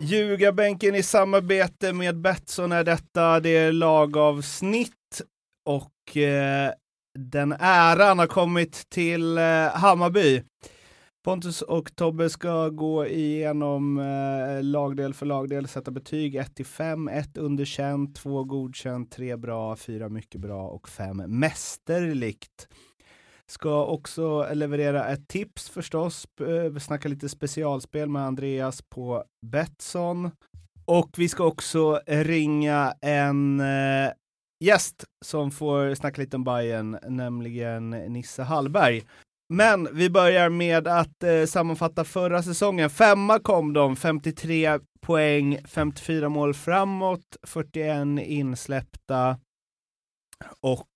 Ljugarbänken i samarbete med Betsson är detta. Det är lagavsnitt och den äran har kommit till Hammarby. Pontus och Tobbe ska gå igenom lagdel för lagdel, sätta betyg 1-5, 1 underkänt, 2 godkänt, 3 bra, 4 mycket bra och 5 mästerligt. Ska också leverera ett tips förstås, snacka lite specialspel med Andreas på Betsson. Och vi ska också ringa en gäst som får snacka lite om Bayern, nämligen Nisse Hallberg. Men vi börjar med att sammanfatta förra säsongen. 5:a kom de, 53 poäng, 54 mål framåt, 41 insläppta. Och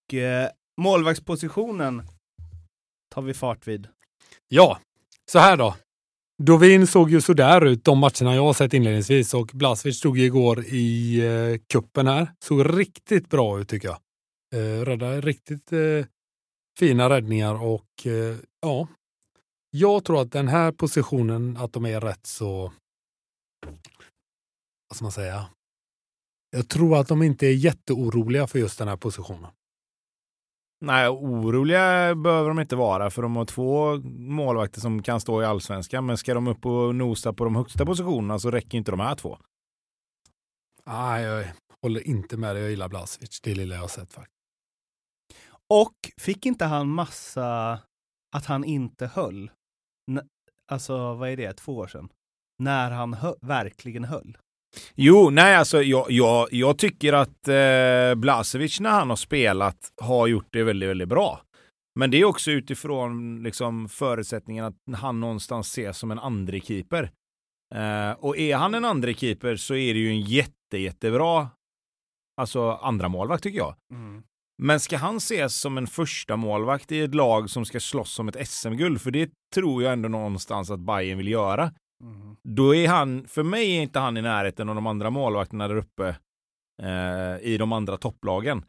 målvaktspositionen tar vi fart vid. Ja, så här då. Dovin såg ju sådär ut de matcherna jag har sett inledningsvis. Och Blažević stod ju igår i kuppen här. Såg riktigt bra ut tycker jag. Räddade riktigt... fina räddningar och ja, jag tror att den här positionen, att de är rätt så, vad ska man säga, jag tror att de inte är jätteoroliga för just den här positionen. Nej, oroliga behöver de inte vara, för de har 2 målvakter som kan stå i Allsvenskan, men ska de upp och nosa på de högsta positionerna så räcker inte de här 2. Nej, jag håller inte med dig, jag gillar Blažević, det lilla jag har sett faktiskt. Och fick inte han massa att han inte höll? Alltså, vad är det? 2 år sedan? När han verkligen höll? Jo, nej alltså jag tycker att Blažević när han har spelat har gjort det väldigt, väldigt bra. Men det är också utifrån liksom, förutsättningen att han någonstans ses som en andre keeper. Och är han en andre keeper så är det ju en jättebra alltså, andra målvakt tycker jag. Mm. Men ska han ses som en första målvakt i ett lag som ska slåss om ett SM-guld? För det tror jag ändå någonstans att Bayern vill göra. Mm. Då är han, för mig är inte han i närheten av de andra målvakterna där uppe i de andra topplagen.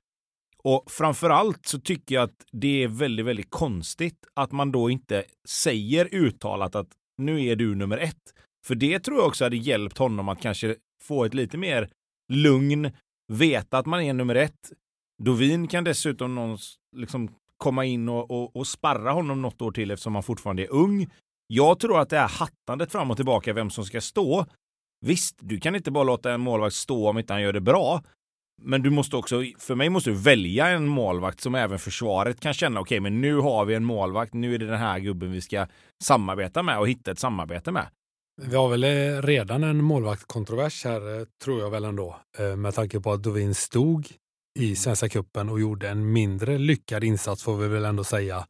Och framförallt så tycker jag att det är väldigt, väldigt konstigt att man då inte säger uttalat att nu är du nummer 1. För det tror jag också hade hjälpt honom att kanske få ett lite mer lugn, veta att man är nummer 1. Dovin kan dessutom någon, liksom, komma in och sparra honom något år till eftersom han fortfarande är ung. Jag tror att det här hattandet fram och tillbaka vem som ska stå. Visst, du kan inte bara låta en målvakt stå om inte han gör det bra. Men du måste också, för mig måste du välja en målvakt som även försvaret kan känna okej, men nu har vi en målvakt, nu är det den här gubben vi ska samarbeta med och hitta ett samarbete med. Vi har väl redan en målvaktkontrovers här tror jag väl ändå. Med tanke på att Dovin stod i Svenska Kuppen och gjorde en mindre lyckad insats får vi väl ändå säga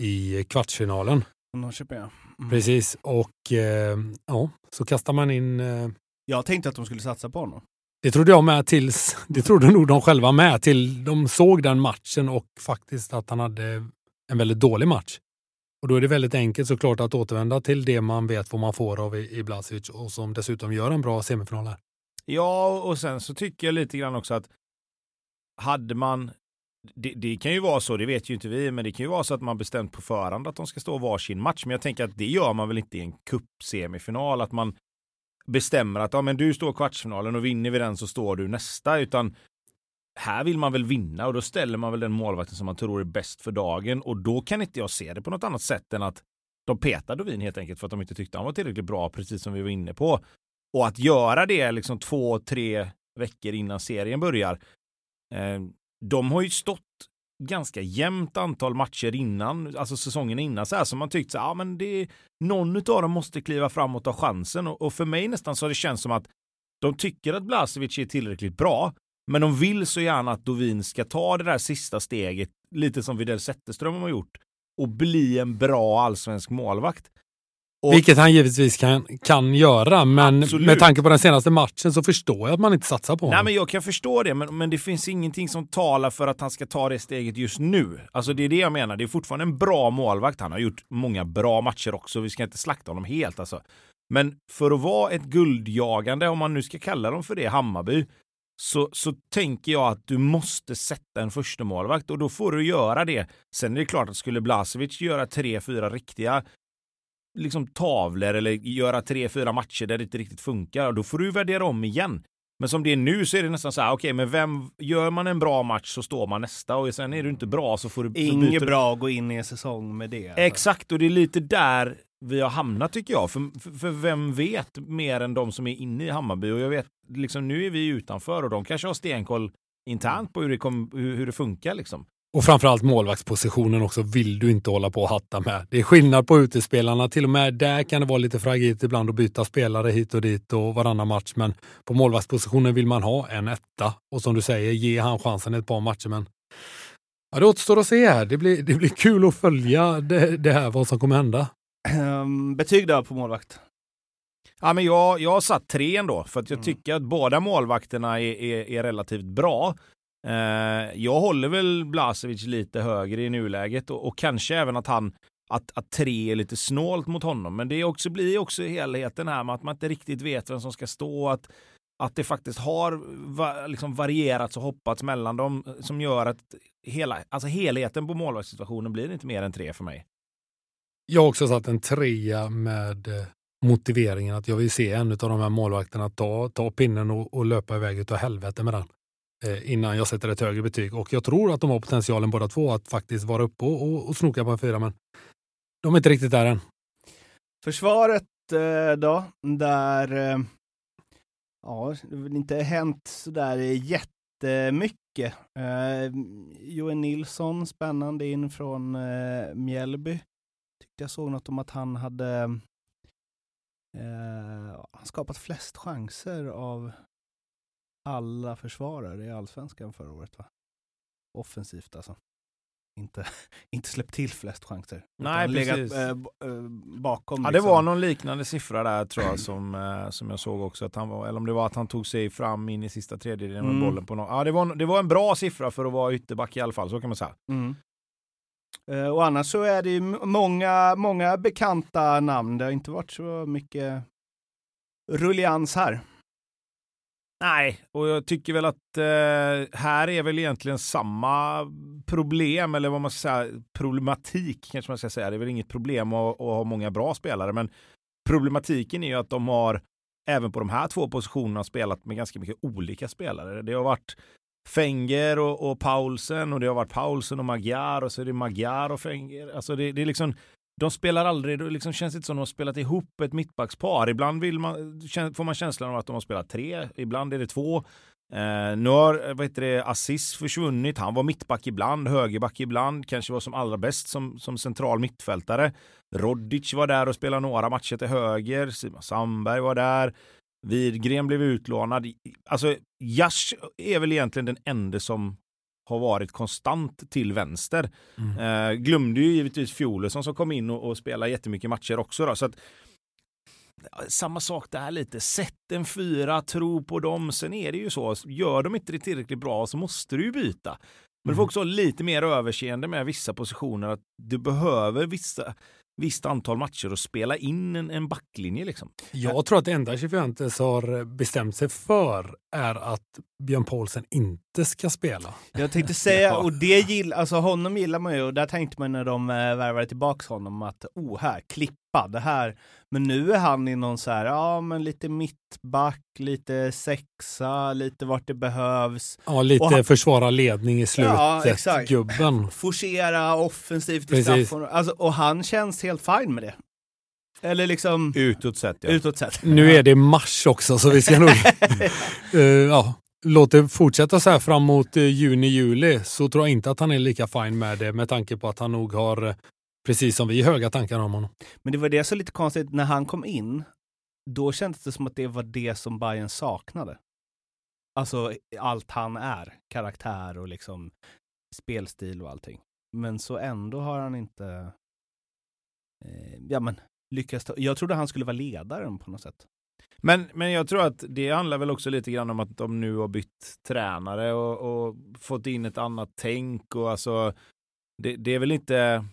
i kvartsfinalen. Norrköping, ja. Mm. Precis, och ja, så kastar man in... Jag tänkte att de skulle satsa på honom. Det trodde jag med tills... Det trodde nog de själva med till de såg den matchen och faktiskt att han hade en väldigt dålig match. Och då är det väldigt enkelt såklart att återvända till det man vet vad man får av i Blažević och som dessutom gör en bra semifinal här. Ja, och sen så tycker jag lite grann också att hade man, det kan ju vara så, det vet ju inte vi, men det kan ju vara så att man bestämt på förhand att de ska stå varsin match. Men jag tänker att det gör man väl inte i en cupsemifinal, att man bestämmer att ja, men du står kvartsfinalen och vinner vi den så står du nästa. Utan här vill man väl vinna och då ställer man väl den målvakten som man tror är bäst för dagen. Och då kan inte jag se det på något annat sätt än att de petar Dovin helt enkelt för att de inte tyckte han var tillräckligt bra, precis som vi var inne på. Och att göra det liksom 2-3 veckor innan serien börjar. De har ju stått ganska jämnt antal matcher innan, alltså säsongen innan så här, som man tyckte att men det, någon av dem måste kliva fram och ta chansen och för mig nästan så har det känts som att de tycker att Blažević är tillräckligt bra men de vill så gärna att Dovin ska ta det där sista steget lite som Widell Zetterström har gjort och bli en bra allsvensk målvakt. Och, vilket han givetvis kan göra, men absolut. Med tanke på den senaste matchen så förstår jag att man inte satsar på honom. Nej, men jag kan förstå det, men det finns ingenting som talar för att han ska ta det steget just nu. Alltså det är det jag menar, det är fortfarande en bra målvakt, han har gjort många bra matcher också, vi ska inte slakta honom helt alltså. Men för att vara ett guldjagande, om man nu ska kalla dem för det, Hammarby, så tänker jag att du måste sätta en första målvakt och då får du göra det. Sen är det klart att skulle Blažević göra 3-4 riktiga liksom tavlor eller göra 3-4 matcher där det inte riktigt funkar, och då får du värdera om igen. Men som det är nu så är det nästan så här, okej, men vem gör man en bra match så står man nästa, och sen är du inte bra så får du inget bra att gå in i en säsong med det. Alltså. Exakt, och det är lite där vi har hamnat, tycker jag. För vem vet mer än de som är inne i Hammarby, och jag vet liksom, nu är vi utanför och de kanske har stenkoll internt på hur det funkar liksom. Och framförallt målvaktspositionen också vill du inte hålla på och hatta med. Det är skillnad på utespelarna. Till och med där kan det vara lite fragilt ibland att byta spelare hit och dit och varannan match. Men på målvaktspositionen vill man ha en etta. Och som du säger, ge han chansen ett par matcher. Men ja, det återstår att se här. Det blir kul att följa det här, vad som kommer hända. Betyg då på målvakt? Ja, men jag har satt 3 ändå. För att jag tycker att båda målvakterna är relativt bra. Jag håller väl Blažević lite högre i nuläget, och kanske även att han att 3 är lite snålt mot honom, men det också blir också helheten här med att man inte riktigt vet vem som ska stå, att det faktiskt har liksom varierats och hoppats mellan dem, som gör att helheten på målvaktssituationen blir inte mer än 3 för mig. Jag har också satt en 3 med motiveringen att jag vill se en av de här målvakterna ta pinnen och löpa iväg ut av helvete med den, innan jag sätter ett högre betyg. Och jag tror att de har potentialen båda två att faktiskt vara uppe och snoka på en 4, men de är inte riktigt där än. Försvaret då, där ja, det har inte hänt sådär jättemycket. Johan Nilsson, spännande in från Mjällby. Tyckte jag såg något om att han hade skapat flest chanser av alla försvarare i Allsvenskan förra året, va? Offensivt alltså. Inte släppt till flest chanser. Nej, precis. Bakom, ja, liksom. Det var någon liknande siffra där, tror jag, som jag såg också. Att han var, eller om det var att han tog sig fram in i sista tredjedelen med bollen på någon. Ja, det var en bra siffra för att vara ytterback i alla fall, så kan man säga. Mm. Och annars så är det ju många bekanta namn. Det har inte varit så mycket rullians här. Nej, och jag tycker väl att här är väl egentligen samma problem, eller vad man ska säga, problematik kanske man ska säga. Det är väl inget problem att ha många bra spelare, men problematiken är ju att de har även på de här 2 positionerna spelat med ganska mycket olika spelare. Det har varit Fenger och Paulsen, och det har varit Paulsen och Magyar, och så är det Magyar och Fenger. Alltså det är liksom... De spelar aldrig, det liksom känns inte som de har spelat ihop ett mittbackspar. Ibland får man känslan av att de har spelat 3, ibland är det 2. Nu har Aziz försvunnit, han var mittback ibland, högerback ibland, kanske var som allra bäst som central mittfältare. Rodic var där och spelade några matcher till höger, Simon Sandberg var där, Widgren blev utlånad. Alltså Jasch är väl egentligen den enda som har varit konstant till vänster. Glömde ju givetvis Fjolesson som kom in och spelade jättemycket matcher också då. Så att, samma sak där lite. Sätt en 4, tro på dem. Sen är det ju så, gör de inte det tillräckligt bra så måste du byta. Men du får också lite mer överseende med vissa positioner, att du behöver visst antal matcher och spela in en backlinje liksom. Jag tror att det enda Cifuentes har bestämt sig för är att Björn Paulsen inte ska spela. Jag tänkte säga, och det honom gillar man ju, och där tänkte man när de värvade tillbaka honom att här, klippa det här. Men nu är han i någon så här, men lite mittback, lite sexa, lite vart det behövs. Ja, lite försvara ledning i slutet, exakt. Gubben. Forcera offensivt i straffområdet. Alltså, och han känns helt fin med det. Eller liksom... Utåt sett. Nu är det mars också, så vi ska nog... Låt det fortsätta så här fram mot juni-juli, så tror jag inte att han är lika fin med det, med tanke på att han nog har... Precis som vi, höga tankar om honom. Men det var det så lite konstigt, när han kom in, då kändes det som att det var det som Bayern saknade. Alltså allt han är, karaktär och liksom spelstil och allting. Men så ändå har han inte lyckats. Jag trodde han skulle vara ledaren på något sätt. Men jag tror att det handlar väl också lite grann om att de nu har bytt tränare och fått in ett annat tänk, och alltså det är väl inte...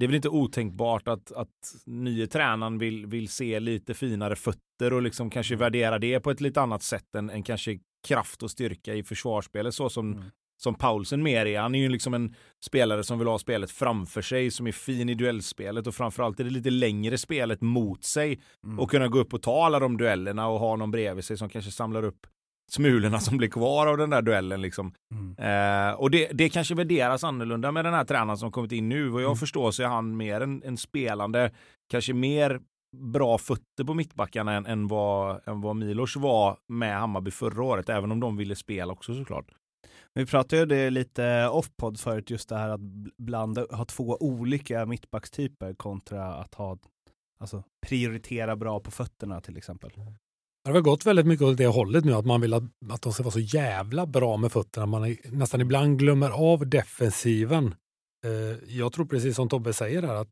Det är väl inte otänkbart att nye tränaren vill se lite finare fötter och liksom kanske värdera det på ett lite annat sätt än kanske kraft och styrka i försvarsspelet, så som som Paulsen mer är. Han är ju liksom en spelare som vill ha spelet framför sig, som är fin i duellspelet och framförallt är det lite längre spelet mot sig och kunna gå upp och ta alla de duellerna och ha någon bredvid sig som kanske samlar upp smulorna som blir kvar av den där duellen liksom. Och det kanske värderas annorlunda med den här tränaren som kommit in nu. Vad jag förstår så är han mer en spelande, kanske mer bra fötter på mittbackarna än vad Milos var med Hammarby förra året, även om de ville spela också såklart. Vi pratade ju det lite off-pod förut, just det här att blanda, ha två olika mittbackstyper kontra att ha, alltså, prioritera bra på fötterna till exempel. Det har gått väldigt mycket åt det hållet nu, att man vill att de ska vara så jävla bra med fötterna. Man nästan ibland glömmer av defensiven. Jag tror precis som Tobbe säger här att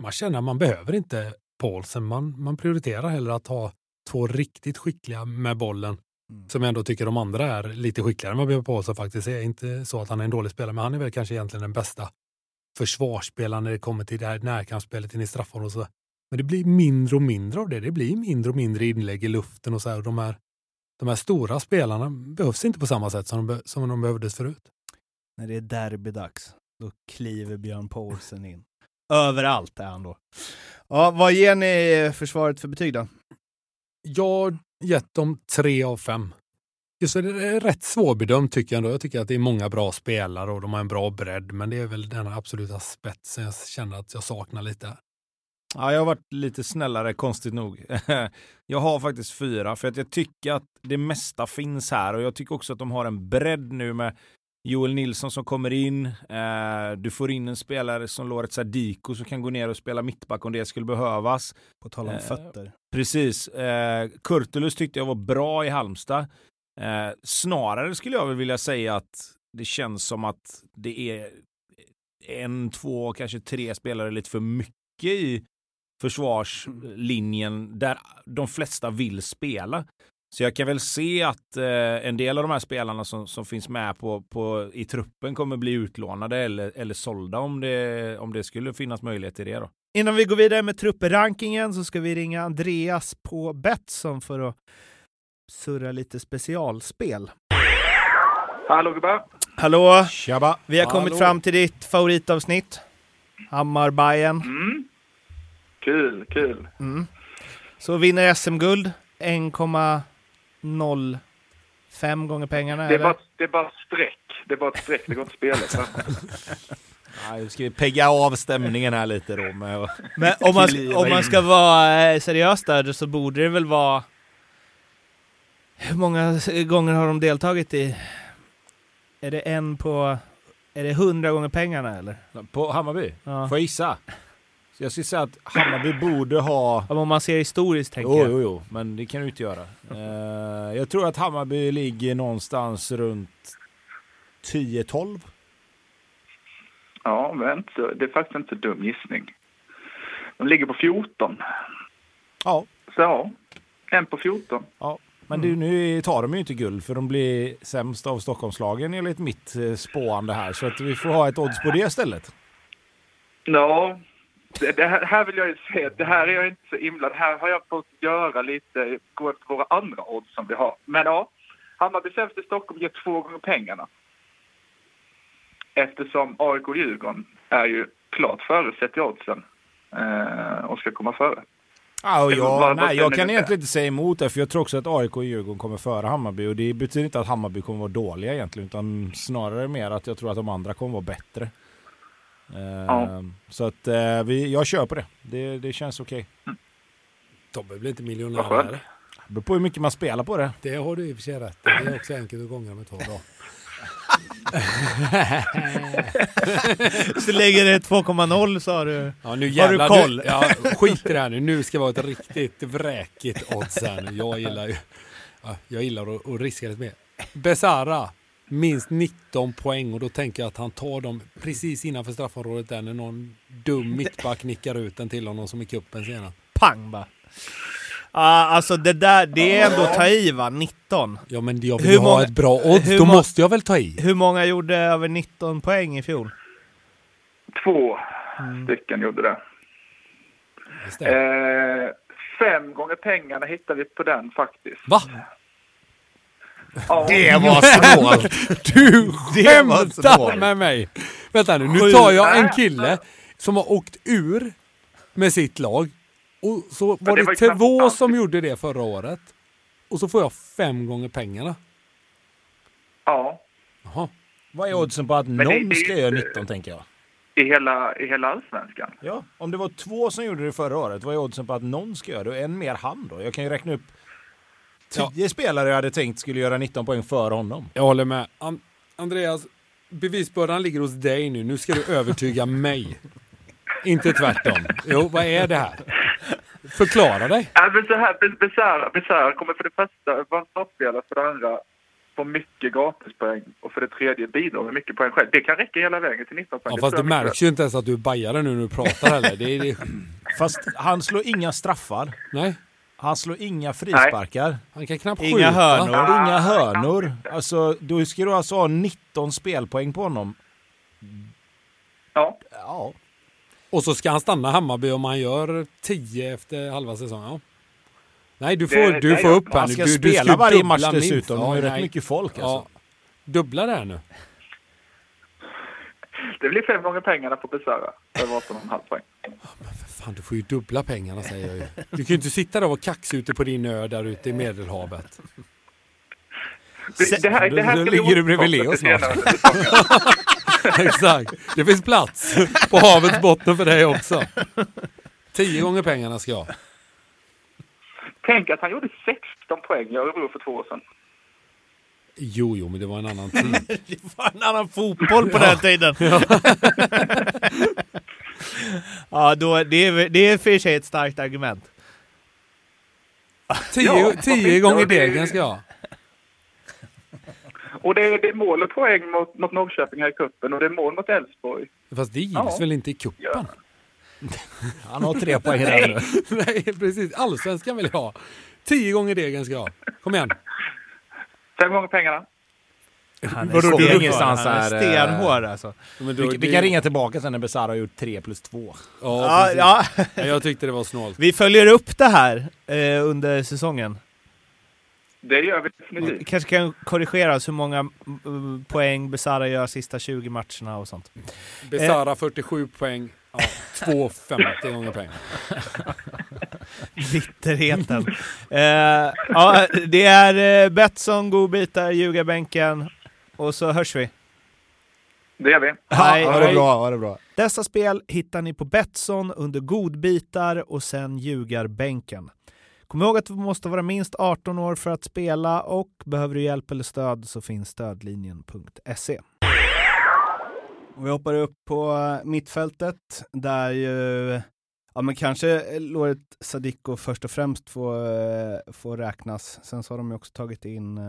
man känner att man behöver inte Paulsen. Man prioriterar hellre att ha två riktigt skickliga med bollen. Som jag ändå tycker de andra är lite skickligare än vad Björn Paulsen faktiskt är. Inte så att han är en dålig spelare, men han är väl kanske egentligen den bästa försvarsspelaren när det kommer till det här närkampsspelet in i straffområdet och så. Men det blir mindre och mindre av det. Det blir mindre och mindre inlägg i luften och så här. Och de här stora spelarna behövs inte på samma sätt som de behövdes förut. När det är derbydags, då kliver Björn Paulsen in. Överallt är han då. Ja, vad ger ni försvaret för betyg då? Jag gett dem 3 av 5. Just det, det är rätt svårbedömt tycker jag ändå. Jag tycker att det är många bra spelare och de har en bra bredd. Men det är väl den absoluta spetsen jag känner att jag saknar lite här. Ja, jag har varit lite snällare, konstigt nog. Jag har faktiskt 4, för att jag tycker att det mesta finns här. Och jag tycker också att de har en bredd nu med Johan Nilsson som kommer in. Du får in en spelare som Loret Sadiko som kan gå ner och spela mittback om det skulle behövas. På tal om fötter. Precis. Kurtulus tyckte jag var bra i Halmstad. Snarare skulle jag väl vilja säga att det känns som att det är 1, 2, kanske 3 spelare lite för mycket i försvarslinjen där de flesta vill spela. Så jag kan väl se att en del av de här spelarna som finns med i truppen kommer bli utlånade eller sålda om det skulle finnas möjlighet till det då. Innan vi går vidare med trupprankingen så ska vi ringa Andreas på Betsson för att surra lite specialspel. Hallå gubbar. Hallå. Tjabba. Vi har kommit fram till ditt favoritavsnitt. Hammarby. Kul. Så vinner SM-guld 1,05 gånger pengarna. Det är bara ett streck. Det går inte spelet. Nej, ska vi pegga av stämningen här lite då. Men om man ska vara seriös där så borde det väl vara... Hur många gånger har de deltagit i? Är det en på... Är det 100 gånger pengarna eller? På Hammarby? Ja. Får jag gissa? Så jag skulle säga att Hammarby borde ha... Ja, om man ser historiskt tänker jag. Jo, men det kan du inte göra. Jag tror att Hammarby ligger någonstans runt 10-12. Ja, men det är faktiskt inte en dum gissning. De ligger på 14. Ja. Så ja, en på 14. Ja. Men nu tar de ju inte guld för de blir sämst av Stockholmslagen enligt mitt spåande här. Så att vi får ha ett odds på det istället. Ja, det här vill jag ju säga. Det här är jag inte så himla. Det här har jag fått göra lite, gå efter våra andra odds som vi har. Men ja, Hammarby sämst i Stockholm ger 2 gånger pengarna. Eftersom AIK och Djurgården är ju klart förutsett i oddsen och ska komma före. Ah, jag kan egentligen inte säga emot det, för jag tror också att AIK och Djurgården kommer före Hammarby, och det betyder inte att Hammarby kommer vara dåliga egentligen, utan snarare mer att jag tror att de andra kommer vara bättre. Så att jag kör på det. Det känns okej. Tobbe blir inte miljonär. Det beror på hur mycket man spelar på det. Det har du i och för sig rätt. Det är också enkelt att gånga med 2 bra. Så lägger det 2,0 så har du, ja, nu jävlar, har du koll. Skit i det här nu ska vara ett riktigt vräkigt odds här nu. Jag gillar att riska lite mer. Bešara minst 19 poäng, och då tänker jag att han tar dem precis innanför straffområdet där när någon dum mittback nickar ut den till honom som i kuppen senare. Pang bara. Alltså det där, det är ändå ta i va, 19. Ja, men jag vill ha ett bra odds, då måste jag väl ta i. Hur många gjorde över 19 poäng i fjol? 2 stycken gjorde det. 5 gånger pengarna hittade vi på den faktiskt. Va? Det var snålt. Du skämtar med mig. Vänta nu, nu tar jag en kille som har åkt ur med sitt lag. Och så var det Tevå som gjorde det förra året. Och så får jag 5 gånger pengarna. Ja. Jaha. Vad är oddsen på att någon ska göra 19, tänker jag? I hela Allsvenskan? Ja, om det var 2 som gjorde det förra året, vad är oddsen på att någon ska göra det? Och en mer han då? Jag kan ju räkna upp 10 spelare jag hade tänkt skulle göra 19 poäng för honom. Jag håller med. Andreas, bevisbördan ligger hos dig nu. Nu ska du övertyga mig. Inte tvärtom. Jo, vad är det här? Förklara dig. Ja, men så här, Bešara kommer för det första vara toppspelare, för det andra få mycket gratispoäng och för det tredje bidrar med mycket poäng själv. Det kan räcka hela vägen till 19 poäng. Ja, fast det märks ju inte ens att du bajare nu när du pratar heller. Det är... Fast han slår inga straffar. Nej. Han slår inga frisparkar. Nej. Han kan knappt skjuta. Inga hörnor. Alltså, du ska du alltså ha 19 spelpoäng på honom. Ja. Och så ska han stanna Hammarby om han gör 10 efter halva säsongen. Ja. Nej, du får upp här nu. Du spelar varje match dessutom. Ja, det är rätt mycket folk alltså. Ja. Dubbla det här nu. Det blir 5 gånger pengarna på Bešara. Det var 18,5 poäng. Men för fan, du får ju dubbla pengarna, säger jag ju. Du kan ju inte sitta där och kaxa ute på din ö där ute i Medelhavet. Det här då ligger du bredvid Leo snart. Exakt. Det finns plats på havets botten för dig också. 10 gånger pengarna ska jag. Tänk att han gjorde 16 poäng i Rörbro för 2 år sedan. Jo, men det var en annan tid. Det var en annan fotboll på den tiden. Ja, då, det är för sig ett starkt argument. 10 gånger degen ska jag. Och det är mål och poäng mot Norrköping här i kuppen. Och det är mål mot Elfsborg. Fast det gills väl inte i kuppen? Ja. Han har 3 poäng här nu. Nej, precis. Allsvenskan vill jag ha. 10 gånger degen ska jag. Kom igen. 5 gånger pengarna. Han är stenhård alltså. Vi kan ringa tillbaka sen när Bešara har gjort 3+2. Ja. Jag tyckte det var snålt. Vi följer upp det här under säsongen. Det gör vi definitivt. Kanske kan korrigeras hur många poäng Bešara gör sista 20 matcherna och sånt. Bešara 47 poäng. Ja, 2,50 gånger pengar. Bitterheten. Det är Betsson, godbitar, ljugarbänken. Och så hörs vi. Det gör vi. Ha det bra. Dessa spel hittar ni på Betsson under godbitar och sen ljugarbänken. Kom ihåg att du måste vara minst 18 år för att spela, och behöver du hjälp eller stöd så finns stödlinjen.se. Och vi hoppar upp på mittfältet där ju, ja, men kanske Loret Sadiko först och främst får räknas. Sen så har de ju också tagit in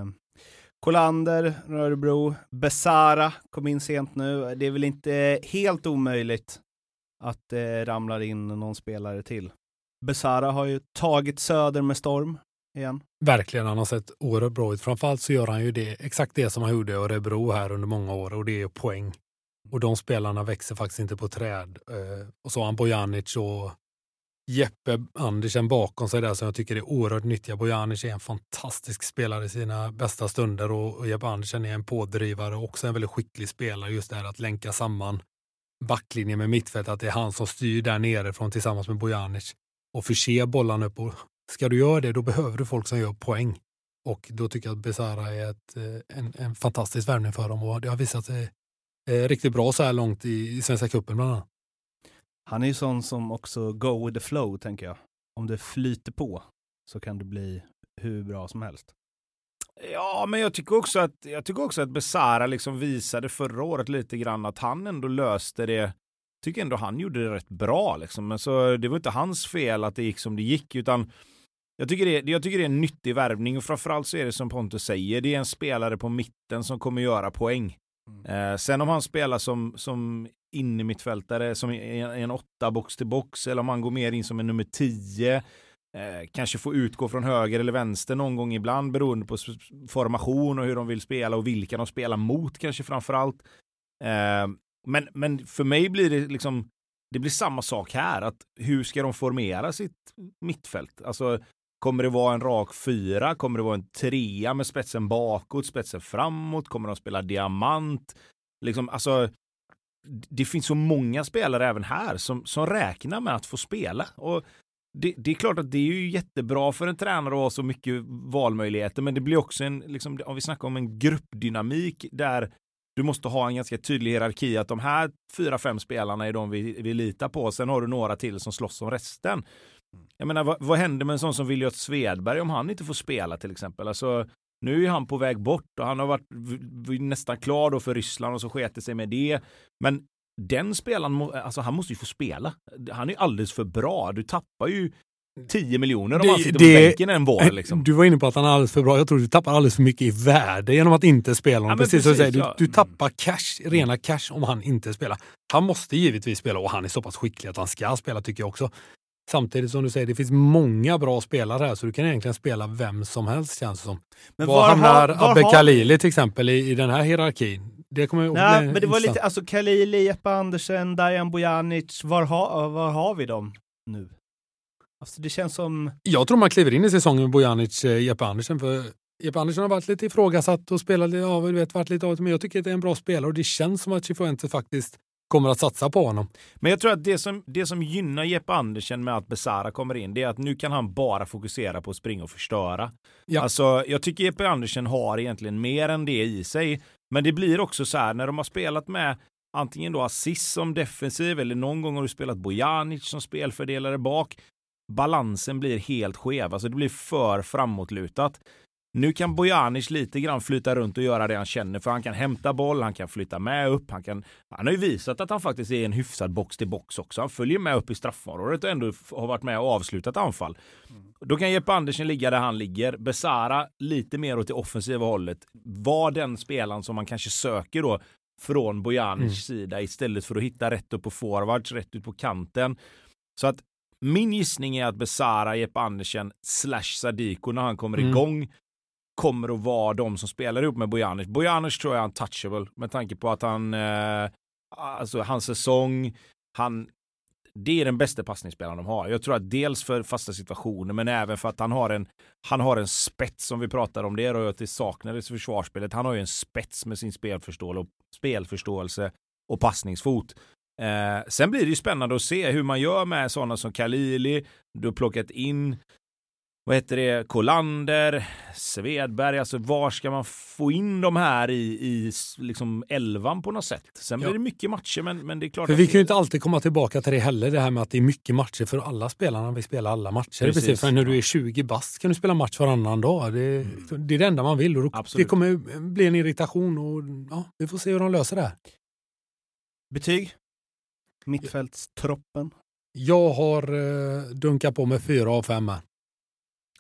Kolander, Rörbro, Bešara kom in sent nu. Det är väl inte helt omöjligt att det ramlar in någon spelare till. Bešara har ju tagit söder med storm igen. Verkligen, han har sett oerhört bra ut. Framförallt så gör han ju det, exakt det som han gjorde i Örebro här under många år, och det är poäng. Och de spelarna växer faktiskt inte på träd. Och så har han Bojanić och Jeppe Andersen bakom sig där, som jag tycker är oerhört nyttiga. Bojanić är en fantastisk spelare i sina bästa stunder, och Jeppe Andersen är en pådrivare och också en väldigt skicklig spelare just där att länka samman backlinjen med mittfält, att det är han som styr där nerifrån tillsammans med Bojanić och förse bollarna upp. Och ska du göra det, då behöver du folk som gör poäng. Och då tycker jag att Bešara är en fantastisk värvning för dem, och det har visat sig riktigt bra så här långt i Svenska Kuppen bland annat. Han är ju sån som också go with the flow, tänker jag. Om det flyter på så kan det bli hur bra som helst. Ja, men jag tycker också att Bešara liksom visade förra året lite grann att han ändå löste det. Tycker ändå han gjorde det rätt bra liksom. Men så det var inte hans fel att det gick som det gick, utan jag tycker det är en nyttig värvning, och framförallt så är det som Pontus säger, det är en spelare på mitten som kommer göra poäng. Sen om han spelar som inne mittfältare, som en 8 box till box, eller om han går mer in som en nummer 10, kanske får utgå från höger eller vänster någon gång ibland, beroende på formation och hur de vill spela och vilka de spelar mot kanske framförallt. Men för mig blir det liksom, det blir samma sak här, att hur ska de formera sitt mittfält? Alltså Kommer det vara en rak fyra? Kommer det vara en trea med spetsen bakåt, spetsen framåt? Kommer de spela diamant? Liksom, alltså, det finns så många spelare även här som räknar med att få spela. Och det är klart att det är ju jättebra för en tränare att ha så mycket valmöjligheter. Men det blir också en, liksom, om vi snackar om en gruppdynamik där du måste ha en ganska tydlig hierarki att de här 4-5 spelarna är de vi litar på. Sen har du några till som slåss om resten. Jag menar, vad händer med en sån som Vilja Svedberg om han inte får spela till exempel? Alltså, nu är han på väg bort och han har varit nästan klar då för Ryssland och så sketer sig med det. Men den spelaren, alltså han måste ju få spela. Han är ju alldeles för bra. Du tappar ju 10 miljoner om han sitter på bänken en vår. Liksom. Du var inne på att han är alldeles för bra. Jag tror du tappar alldeles för mycket i värde genom att inte spela. Ja, precis, du tappar cash, rena cash om han inte spelar. Han måste givetvis spela och han är så pass skicklig att han ska spela tycker jag också. Samtidigt som du säger, det finns många bra spelare här så du kan egentligen spela vem som helst känns som. Men var hamnar Abbe Khalili till exempel i den här hierarkin? Det kommer men det var lite, alltså Khalili, Jeppe Andersen, Dajan Bojanić, var har vi dem nu? Alltså det känns som... Jag tror man kliver in i säsongen med Bojanić, Jeppe Andersen för Jeppe Andersen har varit lite ifrågasatt och spelat lite av, varit lite av, men jag tycker att det är en bra spelare och det känns som att Cifuentes faktiskt kommer att satsa på honom. Men jag tror att det som gynnar Jeppe Andersen med att Bešara kommer in, det är att nu kan han bara fokusera på att springa och förstöra. Ja. Alltså, jag tycker Jeppe Andersen har egentligen mer än det i sig. Men det blir också så här, när de har spelat med antingen då assist som defensiv eller någon gång har du spelat Bojanić som spelfördelare bak. Balansen blir helt skev. Alltså det blir för framåtlutat. Nu kan Bojanić lite grann flytta runt och göra det han känner. För han kan hämta boll, han kan flytta med upp. Han har ju visat att han faktiskt är en hyfsad box till box också. Han följer med upp i straffområdet och ändå har varit med och avslutat anfall. Då kan Jeppe Andersen ligga där han ligger. Bešara lite mer åt det offensiva hållet. Var den spelaren som man kanske söker då från Bojanić sida istället för att hitta rätt upp på forwards, rätt ut på kanten. Så att min gissning är att Bešara, Jeppe Andersen / Sadiko när han kommer igång kommer att vara de som spelar ihop med Bojanić. Bojanić tror jag är untouchable med tanke på att han alltså hans säsong, det är den bästa passningsspelaren de har. Jag tror att dels för fasta situationer men även för att han har en spets som vi pratade om det och det saknades i försvarsspelet. Han har ju en spets med sin spelförståelse och passningsfot. Sen blir det ju spännande att se hur man gör med sådana som Khalili. Du har plockat in Kolander, Svedberg, alltså var ska man få in de här i liksom elvan på något sätt? Sen blir det mycket matcher, men det är klart... För vi kan ju inte alltid komma tillbaka till det heller, det här med att det är mycket matcher för alla spelarna, vi spelar alla matcher. Precis. För när du är 20 bast kan du spela match varannan dag, det är det enda man vill och det kommer bli en irritation och vi får se hur de löser det här. Betyg? Mittfältstroppen? Jag har dunkat på med 4 av 5 här.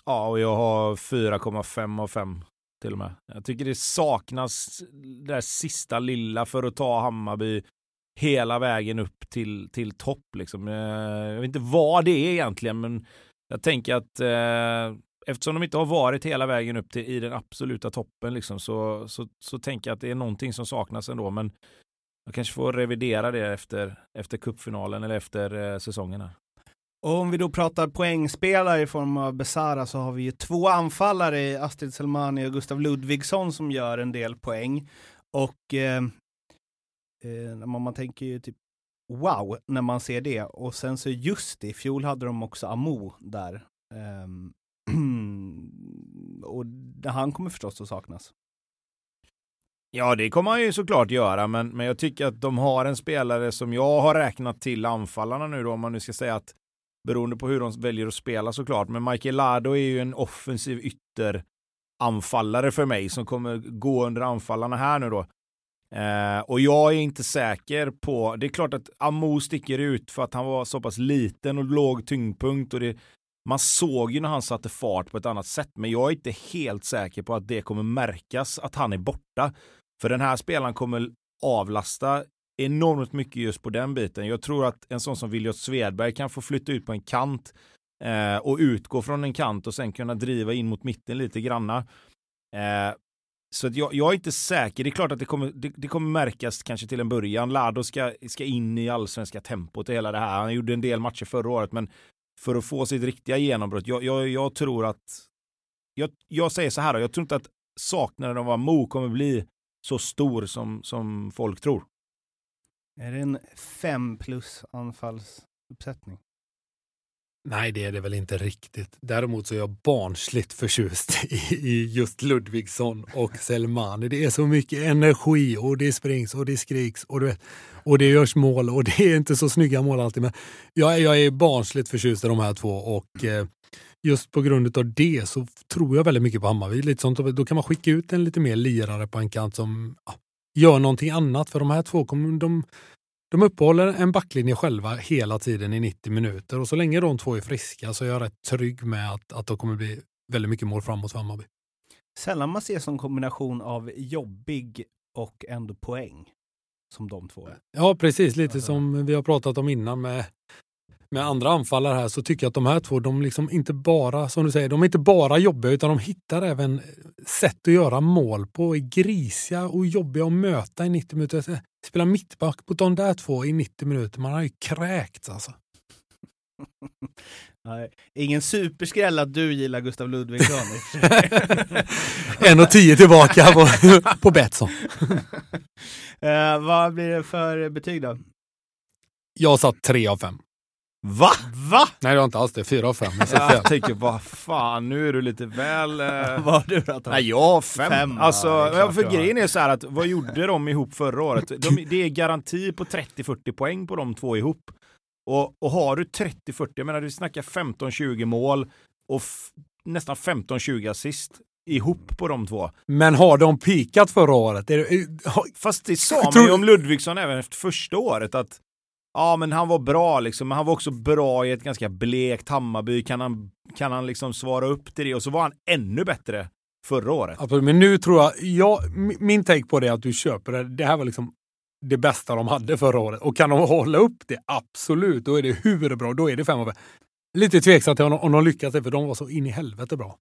Ja, och jag har 4,5 av 5 till och med. Jag tycker det saknas det där sista lilla för att ta Hammarby hela vägen upp till topp. Liksom. Jag vet inte vad det är egentligen, men jag tänker att eftersom de inte har varit hela vägen upp till i den absoluta toppen liksom, så tänker jag att det är någonting som saknas ändå. Men jag kanske får revidera det efter cupfinalen eller efter säsongen här. Och om vi då pratar poängspelare i form av Bešara så har vi ju 2 anfallare i Astrid Selmani och Gustav Ludvigsson som gör en del poäng. Och man tänker ju typ wow när man ser det. Och sen så just i fjol hade de också Amo där. Och han kommer förstås att saknas. Ja, det kommer han ju såklart göra. Men jag tycker att de har en spelare som jag har räknat till anfallarna nu då, om man nu ska säga att beroende på hur de väljer att spela såklart. Men Mike Lardo är ju en offensiv ytteranfallare för mig som kommer gå under anfallarna här nu då. Och jag är inte säker på... Det är klart att Amo sticker ut för att han var så pass liten och låg tyngdpunkt. Och man såg ju när han satte fart på ett annat sätt. Men jag är inte helt säker på att det kommer märkas att han är borta. För den här spelaren kommer avlasta enormt mycket just på den biten. Jag tror att en sån som Vilja Svedberg kan få flytta ut på en kant och utgå från en kant och sen kunna driva in mot mitten lite granna. Så att jag är inte säker. Det är klart att det kommer märkas kanske till en början. Lardo ska in i allsvenska tempot och hela det här. Han gjorde en del matcher förra året men för att få sitt riktiga genombrott. Jag tror att jag säger så här då, jag tror inte att saknaden av Amo kommer bli så stor som folk tror. Är det en 5+ anfallsuppsättning? Nej, det är det väl inte riktigt. Däremot så är jag barnsligt förtjust i just Ludvigsson och Selmani. Det är så mycket energi och det springs och det skriks och det görs mål och det är inte så snygga mål alltid. Men jag är barnsligt förtjust i de här två och just på grund av det så tror jag väldigt mycket på Hammarby. Lite sånt, då kan man skicka ut en lite mer lirare på en kant som gör någonting annat. För de här två kommer de uppehåller en backlinje själva hela tiden i 90 minuter. Och så länge de två är friska så är jag rätt trygg med att det kommer bli väldigt mycket mål framåt för Hammarby. Sällan man ser som kombination av jobbig och ändå poäng som de två är. Ja, precis. Lite som vi har pratat om innan med andra anfallare här, så tycker jag att de här två, de liksom inte bara, som du säger, de är inte bara jobbiga utan de hittar även sätt att göra mål på, är grisiga och jobbiga att möta i 90 minuter. Spela mittback mot de där två i 90 minuter, man har ju kräkts alltså. Nej, ingen superskräll att du gillar Gustav Ludvigsson. 1,10 tillbaka på Betsson. Vad blir det för betyg då? Jag satt 3 av 5. Va? Nej, det var inte alls det. 4 av 5. Jag tänker, vad fan, nu är du lite väl... Vad du pratat om? Nej, jag 5. Alltså, ja, för grejen är så här att, vad gjorde de ihop förra året? Det är garanti på 30-40 poäng på de två ihop. Och har du 30-40, jag menar, du snackar 15-20 mål och nästan 15-20 assist ihop på de två. Men har de pikat förra året? Fast det sa man ju om Ludvigsson även efter första året att ja, men han var bra liksom, men han var också bra i ett ganska blekt Hammarby. Kan han liksom svara upp till det? Och så var han ännu bättre förra året. Ja, men nu tror jag min take på det är att du köper det. Det här var liksom det bästa de hade förra året. Och kan de hålla upp det? Absolut. Då är det hur bra. Då är det 5 av 5. Lite tveksamt om de lyckas det, för de var så in i helvete bra.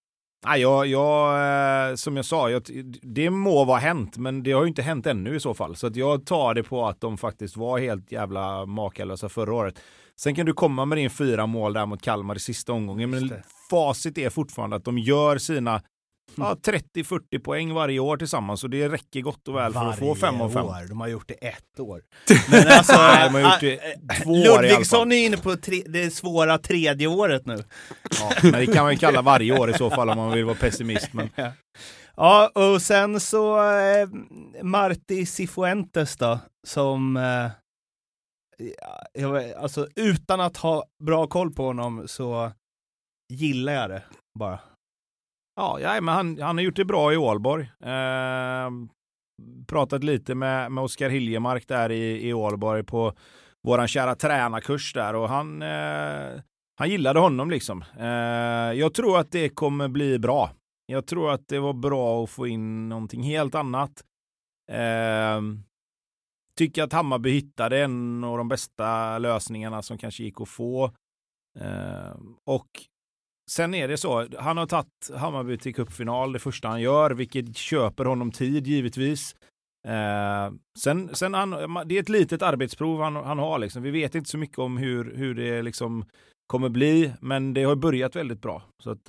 Nej, jag som jag sa, det må vara hänt, men det har ju inte hänt ännu i så fall. Så att jag tar det på att de faktiskt var helt jävla makalösa förra året. Sen kan du komma med din 4 mål där mot Kalmar i sista omgången, men facit är fortfarande att de gör sina 30-40 poäng varje år tillsammans, och det räcker gott och väl för att få 5 av 5. År. De har gjort det ett år. Men alltså, de har gjort det 2 år. Ludvigsson är inne på det svåra 3:e året nu. Ja, men det kan man ju kalla varje år i så fall om man vill vara pessimist. Men... Ja, och sen så Martí Cifuentes då, som alltså utan att ha bra koll på honom så gillar jag det bara. Ja, men han har gjort det bra i Ålborg. Pratat lite med Oskar Hiljemark där i Ålborg på våran kära tränarkurs där. Och han gillade honom liksom. Jag tror att det kommer bli bra. Jag tror att det var bra att få in någonting helt annat. Tycker att Hammarby hittade en av de bästa lösningarna som kanske gick att få. Och sen är det så, han har tagit Hammarby till cupfinal, det första han gör, vilket köper honom tid givetvis. Sen det är ett litet arbetsprov han har liksom. Vi vet inte så mycket om hur det liksom kommer bli, men det har börjat väldigt bra. Så att,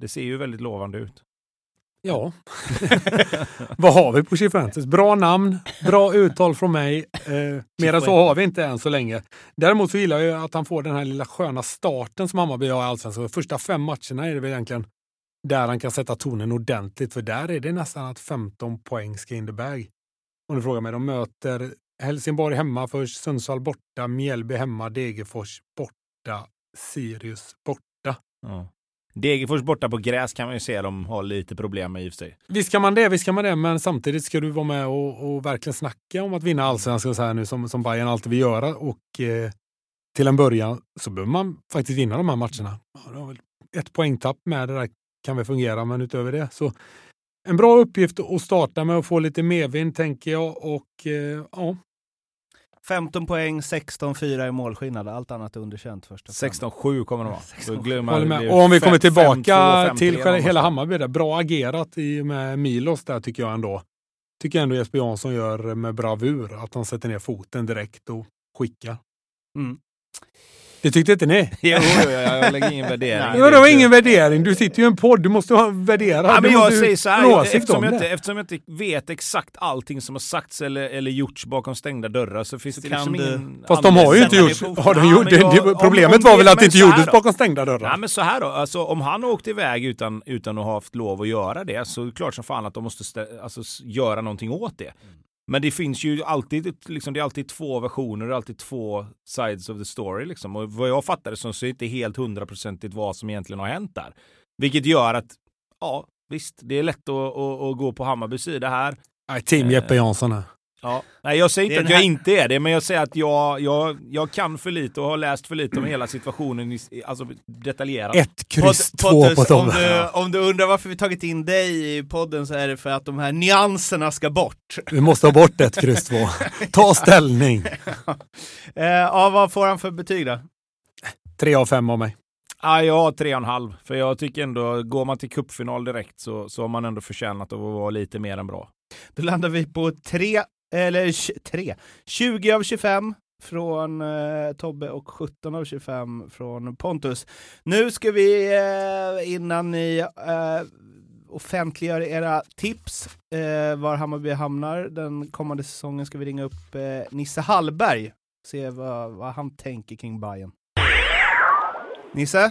det ser ju väldigt lovande ut. Ja. Vad har vi på Cifuentes? Bra namn, bra uttal från mig. Mera så har vi inte än så länge. Däremot så gillar jag att han får den här lilla sköna starten som Hammarby har i Allsvenskan. Första 5 matcherna är det väl egentligen där han kan sätta tonen ordentligt. För där är det nästan att 15 poäng ska in the bag. Om du frågar mig, de möter Helsingborg hemma först, Sundsvall borta, Mjällby hemma, Degerfors borta, Sirius borta. Ja. Degerfors borta på gräs kan man ju se att de har lite problem med i och för sig. Visst kan man det, men samtidigt ska du vara med och verkligen snacka om att vinna Allsvenskan så här nu som Bayern alltid vill göra, och till en början så behöver man faktiskt vinna de här matcherna. Ja, det har väl ett poängtapp med det där kan väl fungera, men utöver det så en bra uppgift att starta med och få lite medvind tänker jag, och 15 poäng, 16-4 i målskillnad. Allt annat är underkänt första. 16-7 kommer det vara. Och om vi kommer tillbaka 5, till hela Hammarby där. Bra agerat med Milos där tycker jag ändå. Tycker jag ändå Jesper Jansson gör med bravur. Att han sätter ner foten direkt och skickar. Mm. Det tyckte inte ni? Jo, jag lägger ingen värdering. Jo, det var ingen värdering. Du sitter ju i en podd, du måste värdera. Ja, men jag säger så här, eftersom jag inte vet exakt allting som har sagts eller gjorts bakom stängda dörrar så finns det liksom ingen... Fast de har ju inte gjorts. Problemet var väl att det inte gjordes bakom stängda dörrar. Nej, men så här då. Alltså, om han har åkt iväg utan att ha haft lov att göra det så är det klart som fan att de måste göra någonting åt det. Men det finns ju alltid, liksom, det är alltid två versioner, det är alltid två sides of the story. Liksom. Och vad jag fattar det som så är det inte helt 100% vad som egentligen har hänt där. Vilket gör att, ja visst, det är lätt att gå på Hammarbys sida här. Nej, team Jeppe Jansson här. Ja. Nej, jag säger inte att jag inte är det, men jag säger att jag kan för lite och har läst för lite om hela situationen, alltså detaljerat. 1, X, 2 på Tobbe. Om du undrar varför vi tagit in dig i podden så är det för att de här nyanserna ska bort. Vi måste ha bort 1, X, 2. Ta ställning. Vad får han för betyg då? 3 av 5 av mig. Jag har 3,5. För jag tycker ändå, går man till cupfinal direkt så har man ändå förtjänat att vara lite mer än bra. Då landar vi på 20 av 25 från Tobbe och 17 av 25 från Pontus. Nu ska vi, innan ni offentliggör era tips var Hammarby hamnar den kommande säsongen, ska vi ringa upp Nisse Hallberg. Se vad han tänker kring Bayern. Nisse?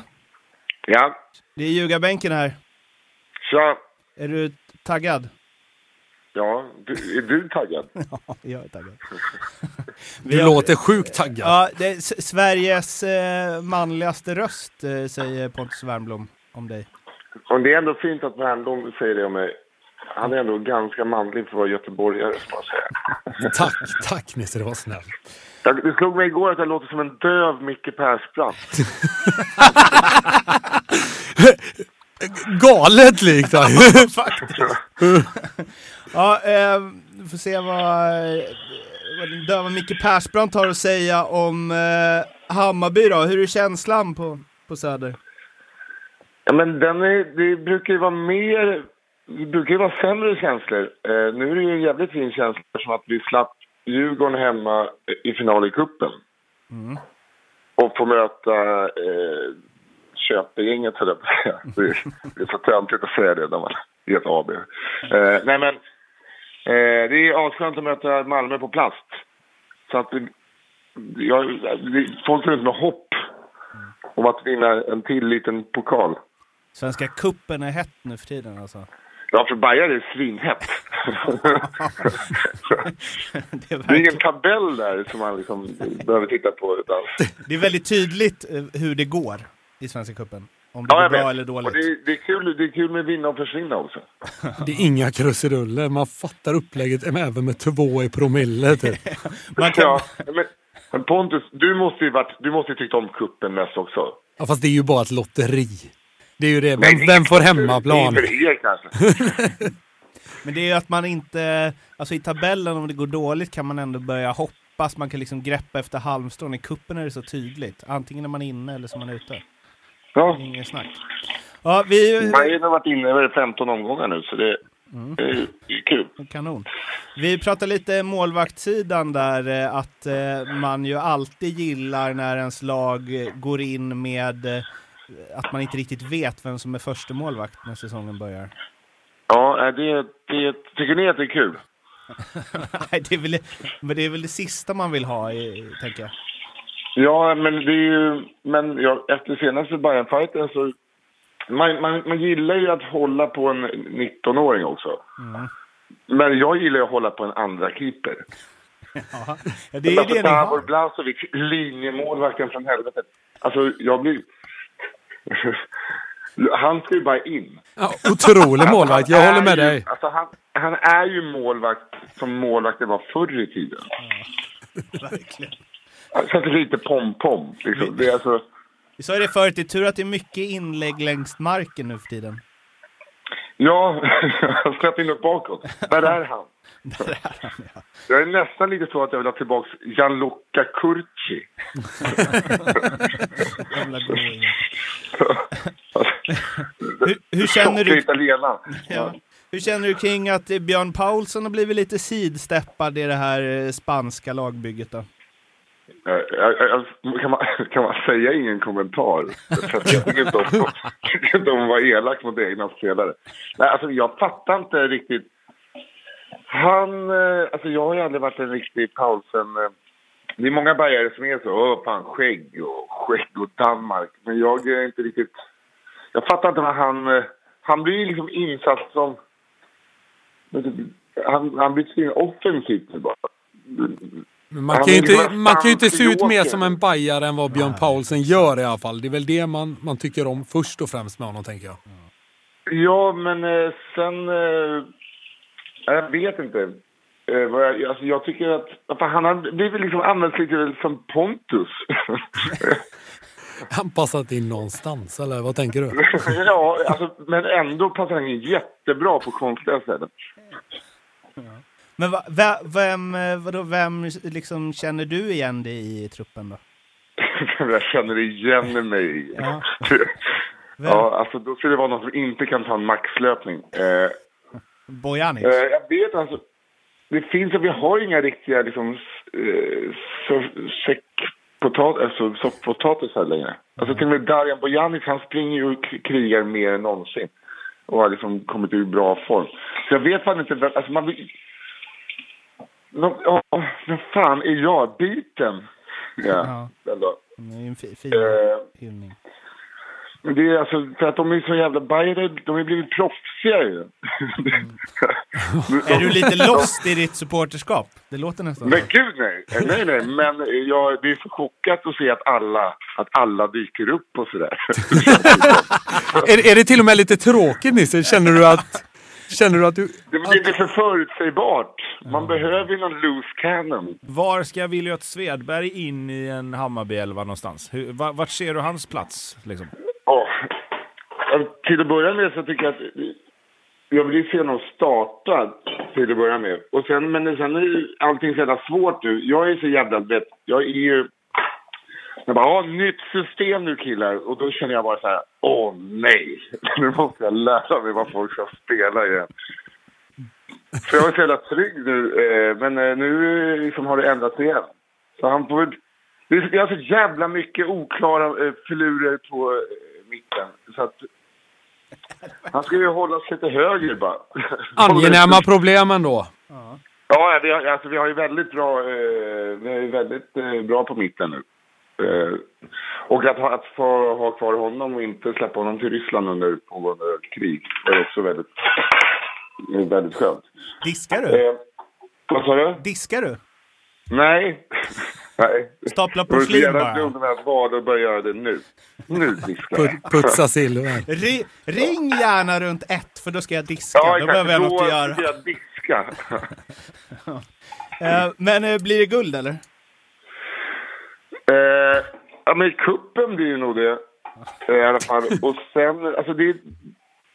Ja? Det är Ljugarbänken här. Så. Är du taggad? Ja, är du taggad? Ja, jag är taggad. Du låter sjukt taggad. Ja, det är Sveriges manligaste röst, säger Pontus Wernbloom om dig. Och det är ändå fint att Wernbloom säger det om mig. Han är ändå ganska manlig för att vara göteborgare, ska jag säga. Tack Nisse, det var snällt. Det slog mig igår att jag låter som en döv Micke Persbrandt. Galet likt han. Faktiskt. Ja, vi får se vad den döva Micke Persbrandt har att säga om Hammarby då. Hur är känslan på Söder? Ja, men det brukar ju vara sämre känslor. Nu är det ju en jävligt fin känsla som att vi slapp Djurgården hemma i final i kuppen. Mm. Och får möta Köpinget, höll jag på att säga. Det är så töntigt att säga det när man är ett AB. Det är avskönt att möta Malmö på plast. Så att folk ser ut med hopp om att vinna en till liten pokal. Svenska Kuppen är hett nu för tiden alltså. Ja, för Bayer är svinhett. Det är ingen tabell där som man liksom behöver titta på. Utan... Det är väldigt tydligt hur det går i Svenska Kuppen. Om det är bra eller dåligt. Och det är kul med vinna och försvinna också. Det är inga krusiduller. Man fattar upplägget även med 2 i promille. Typ. Men Pontus, du måste ju tycka om kuppen mest också. Ja, fast det är ju bara ett lotteri. Det är ju det. Vem får hemmaplan? Det är er, kanske. Men det är ju att man inte... Alltså i tabellen, om det går dåligt kan man ändå börja hoppas. Man kan liksom greppa efter halmstrån. I kuppen är det så tydligt. Antingen när man är inne eller som man är ute. Ja. Ingen snack. Ja, Bayern har varit inne över 15 omgångar nu, så det är kul. Kanon. Vi pratar lite målvaktssidan där, att man ju alltid gillar när ens lag går in med att man inte riktigt vet vem som är första målvakt när säsongen börjar. Ja, det tycker ni att det är kul? Nej, det är väl det sista man vill ha, tänker jag. Ja, men det är ju... Men ja, efter senaste Bayern-fighten så... Man gillar ju att hålla på en 19-åring också. Mm. Men jag gillar ju att hålla på en andra keeper. Ja, det är ju det ni har. Vår Blažević, linjemålvakten från helvetet. Alltså, jag blir... Han ska ju bara in. Ja, otrolig målvakt, jag håller med dig. Alltså, han är ju målvakt som målvakten var förr i tiden. Ja, verkligen. Så att det är lite pom-pom. Liksom. Det är alltså... Vi sa ju det förut, det är tur att det är mycket inlägg längs marken nu för tiden. Ja, jag släppte in upp bakåt. Där är han ja. Jag är nästan lite så att jag vill ha tillbaka Gianluca Curci. Hur känner du? Ja. Hur känner du kring att Björn Paulsen har blivit lite sidsteppad i det här spanska lagbygget då? Kan man säga ingen kommentar? Jag tycker inte om att vara elak mot egna spelare. Nej, alltså jag fattar inte riktigt. Alltså jag har ju aldrig varit en riktig Paulsen. Det är många bajare som är så, fan, skägg och Danmark. Men jag är inte riktigt... Jag fattar inte vad han blir liksom insatt som... Han blir sin offensivt bara. Man kan ju inte se ut mer som en bajare än vad Björn Paulsen gör i alla fall. Det är väl det man tycker om först och främst med honom, tänker jag. Ja, men sen... Jag vet inte. Alltså jag tycker att han har väl liksom använt sig till som Pontus. Han passat in någonstans, eller vad tänker du? Ja, alltså, men ändå passar han in jättebra på konstiga ställen. Ja. Men vem liksom känner du igen dig i truppen då? Jag känner igen mig. Ja. Ja, alltså då skulle det vara någon som inte kan ta en maxlöpning. Bojanić. Jag vet alltså. Det finns att vi har inga riktiga liksom soffpotatis här längre. Alltså till och med Dajan Bojanić, han springer ju och krigar mer än någonsin. Och har liksom kommit ur bra form. Så jag vet fan inte, alltså man vill... Vad fan är jag? Biten? Ja. Det är en fin hyllning. Det är alltså, för att de är så jävla bajare, de är blivit proffsiga ju. Är du lite lost i ditt supporterskap? Det låter nästan... Men gud nej. Men det är så chockat att se att alla dyker upp och sådär. är det till och med lite tråkigt, Nisse? Känner du att du... Det är för förutsägbart. Man behöver ju någon loose cannon. Var ska Vilja Svedberg in i en Hammarby-elva någonstans? Vart ser du hans plats, liksom? Ja, till att börja med så tycker jag att jag vill se någon starta till att börja med. Och sen, men sen är allting så jävla svårt nu. Jag är så jävla bett. Jag är ju... Jag bara, nytt system nu killar. Och då känner jag bara så här, nej. Nu måste jag lära mig vad folk ska spela igen. För jag var så jävla trygg nu. Men nu liksom har det ändrats igen. Så han får... Det är så jävla mycket oklara filurer på... mitten. Så att han ska ju hålla sig lite högre bara. Angenäma problemen då. Ja, alltså vi har ju väldigt bra på mitten nu. Och att få ha kvar honom och inte släppa honom till Ryssland under pågående krig är också väldigt väldigt skönt. Diskar du? Vad sa du? Diskar du? Nej. Stapla porslin bara. Jag undrar vad du börjar göra det nu. Nu diskar jag. Putsa silver. Ring gärna runt 1 för då ska jag diska. Ja, då behöver jag något att göra. Ska jag diska. Men blir det guld eller? Men kuppen blir ju nog det. I alla fall. Och sen, alltså det är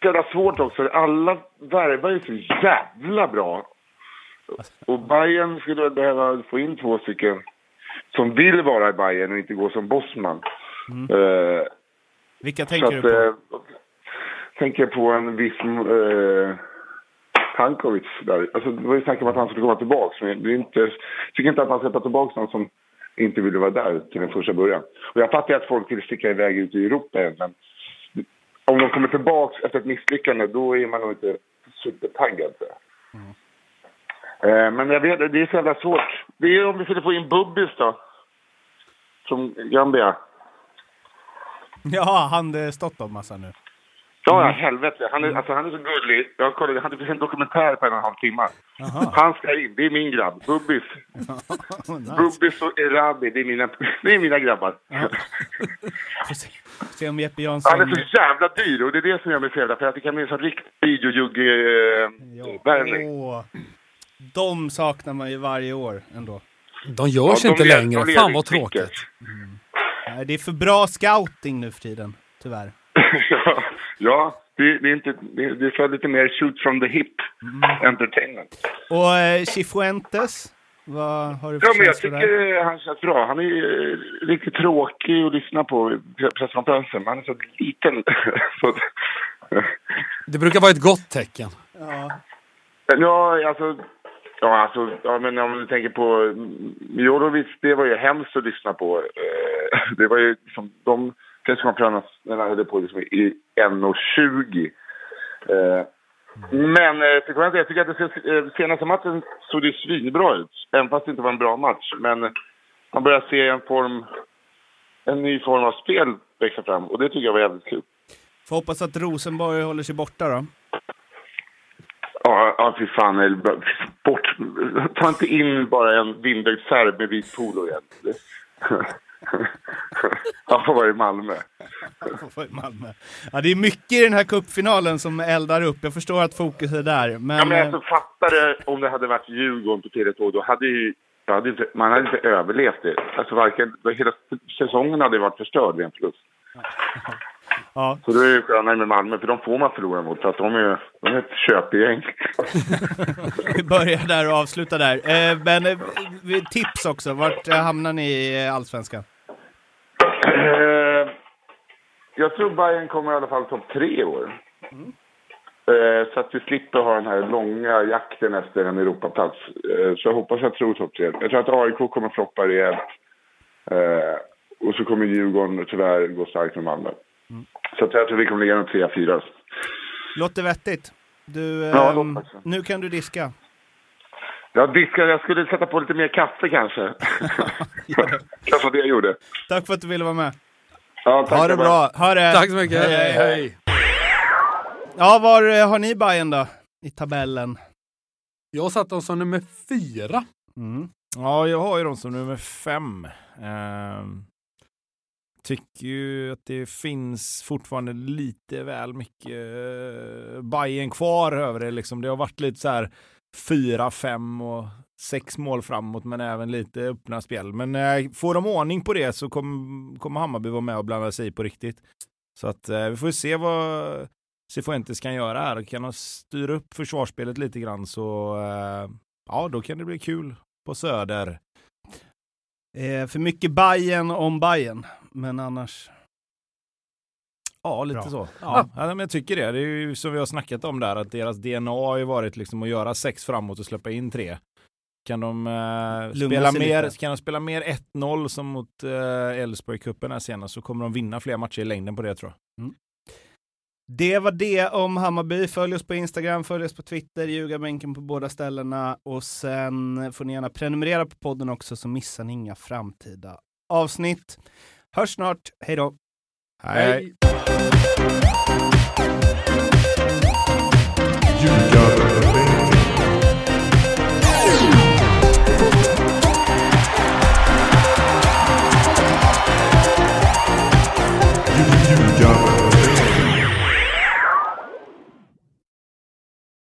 jävla svårt också. Alla värvar ju så jävla bra. Och Bayern skulle behöva få in 2 stycken som vill vara i Bayern och inte gå som bossman. Vilka tänker du på? Tänker på en viss Tankovic där. Alltså det var ju snack om att han skulle komma tillbaka. Men det är inte, tycker inte att man släpper tillbaka någon som inte ville vara där till den första början. Och jag fattar att folk vill sticka iväg ut i Europa. Men om de kommer tillbaka efter ett misslyckande, då är man nog inte supertaggad. Men jag vet, det är så jävla svårt. Det är om vi skulle få in Bubbis då. Som Gambia. Ja, han har stått av massa nu. Ja, helvete. Han är så gullig. Jag kollade, han fick en dokumentär på 1,5 timme. Han ska in. Det är min grabb. Bubbis. Nice. Bubbis och Erabi. Det är mina grabbar. Se om Jeppe Jansson... Han är så jävla dyr. Och det är det som jag blir jävla. För jag tycker han är en sån riktig videojugg-värvning. De saknar man ju varje år ändå. De görs inte längre. Fan vad tråkigt. Det är för bra scouting nu för tiden, tyvärr. Ja, det är inte det är för lite mer shoot from the hip entertainment. Och Cifuentes, vad har du för känsla? Jag tycker han känns bra. Han är riktigt tråkig att lyssna på presskonferensen. Han är så liten. Så. Det brukar vara ett gott tecken. Ja. Ja, alltså Ja, alltså, ja, men om du tänker på Mjällby, det var ju hemskt att lyssna på. Det var ju liksom, de presskonferenserna höll på liksom i 1:20. Men jag tycker att den senaste matchen såg det svinbra ut, även fast det inte var en bra match. Men man börjar se en ny form av spel växa fram, och det tycker jag var jävligt kul. Får hoppas att Rosenborg håller sig borta då. Ja, fy fan. Bort. Ta inte in bara en vindögd serb med vit polo igen. Han får vara i Malmö. Ja, det är mycket i den här cupfinalen som eldar upp. Jag förstår att fokus är där. Men... Ja, men alltså, fattade om det hade varit Djurgården på Tele2, då hade ju... Man hade inte överlevt det. Alltså varken... Hela säsongen hade varit förstörd vid en förlust. Ja. Så det är ju skönare med Malmö, för de får man förlora mot, för att de är ett köpegäng. Vi börjar där och avslutar där. Men tips också, vart hamnar ni i Allsvenskan? Jag tror Bayern kommer i alla fall topp 3 i år. Mm. Så att vi slipper ha den här långa jakten efter en Europaplats. Så jag hoppas att tror topp 3. Jag tror att AIK kommer floppa rejält. Och så kommer Djurgården tyvärr gå starkt med Malmö. Mm. Så jag tror vi kommer ligga runt 3-4. Låter vettigt. Du, nu kan du diska. Jag diskar, jag skulle sätta på lite mer kaffe kanske. Kanske det jag gjorde. Tack för att du ville vara med. Ja, tack. Ha det bra. Ha det. Tack så mycket. Hej, hej. Ja, var har ni Bayern då i tabellen? Jag satt dem som nummer 4. Mm. Ja, jag har ju dem som nummer 5. Tycker ju att det finns fortfarande lite väl mycket Bayern kvar över det liksom. Det har varit lite så här 4, 5 och 6 mål framåt, men även lite öppna spel. Men får de ordning på det så kommer Hammarby vara med och blanda sig på riktigt. Så att vi får se vad Cifuentes kan göra här. Kan de styra upp försvarsspelet lite grann, så ja, då kan det bli kul på Söder. För mycket Bayern om Bayern. Men annars... Ja, lite bra. Så. Ja, men jag tycker det. Det är ju som vi har snackat om där, att deras DNA har ju varit liksom att göra 6 framåt och släppa in 3. Kan de spela mer 1-0 som mot Elfsborg i kuppen här senast, så kommer de vinna fler matcher i längden på det, tror jag. Mm. Det var det om Hammarby. Följ oss på Instagram, följ oss på Twitter, Ljugarbänken på båda ställena, och sen får ni gärna prenumerera på podden också, så missar ni inga framtida avsnitt. Hörs snart. Hej då. Hej.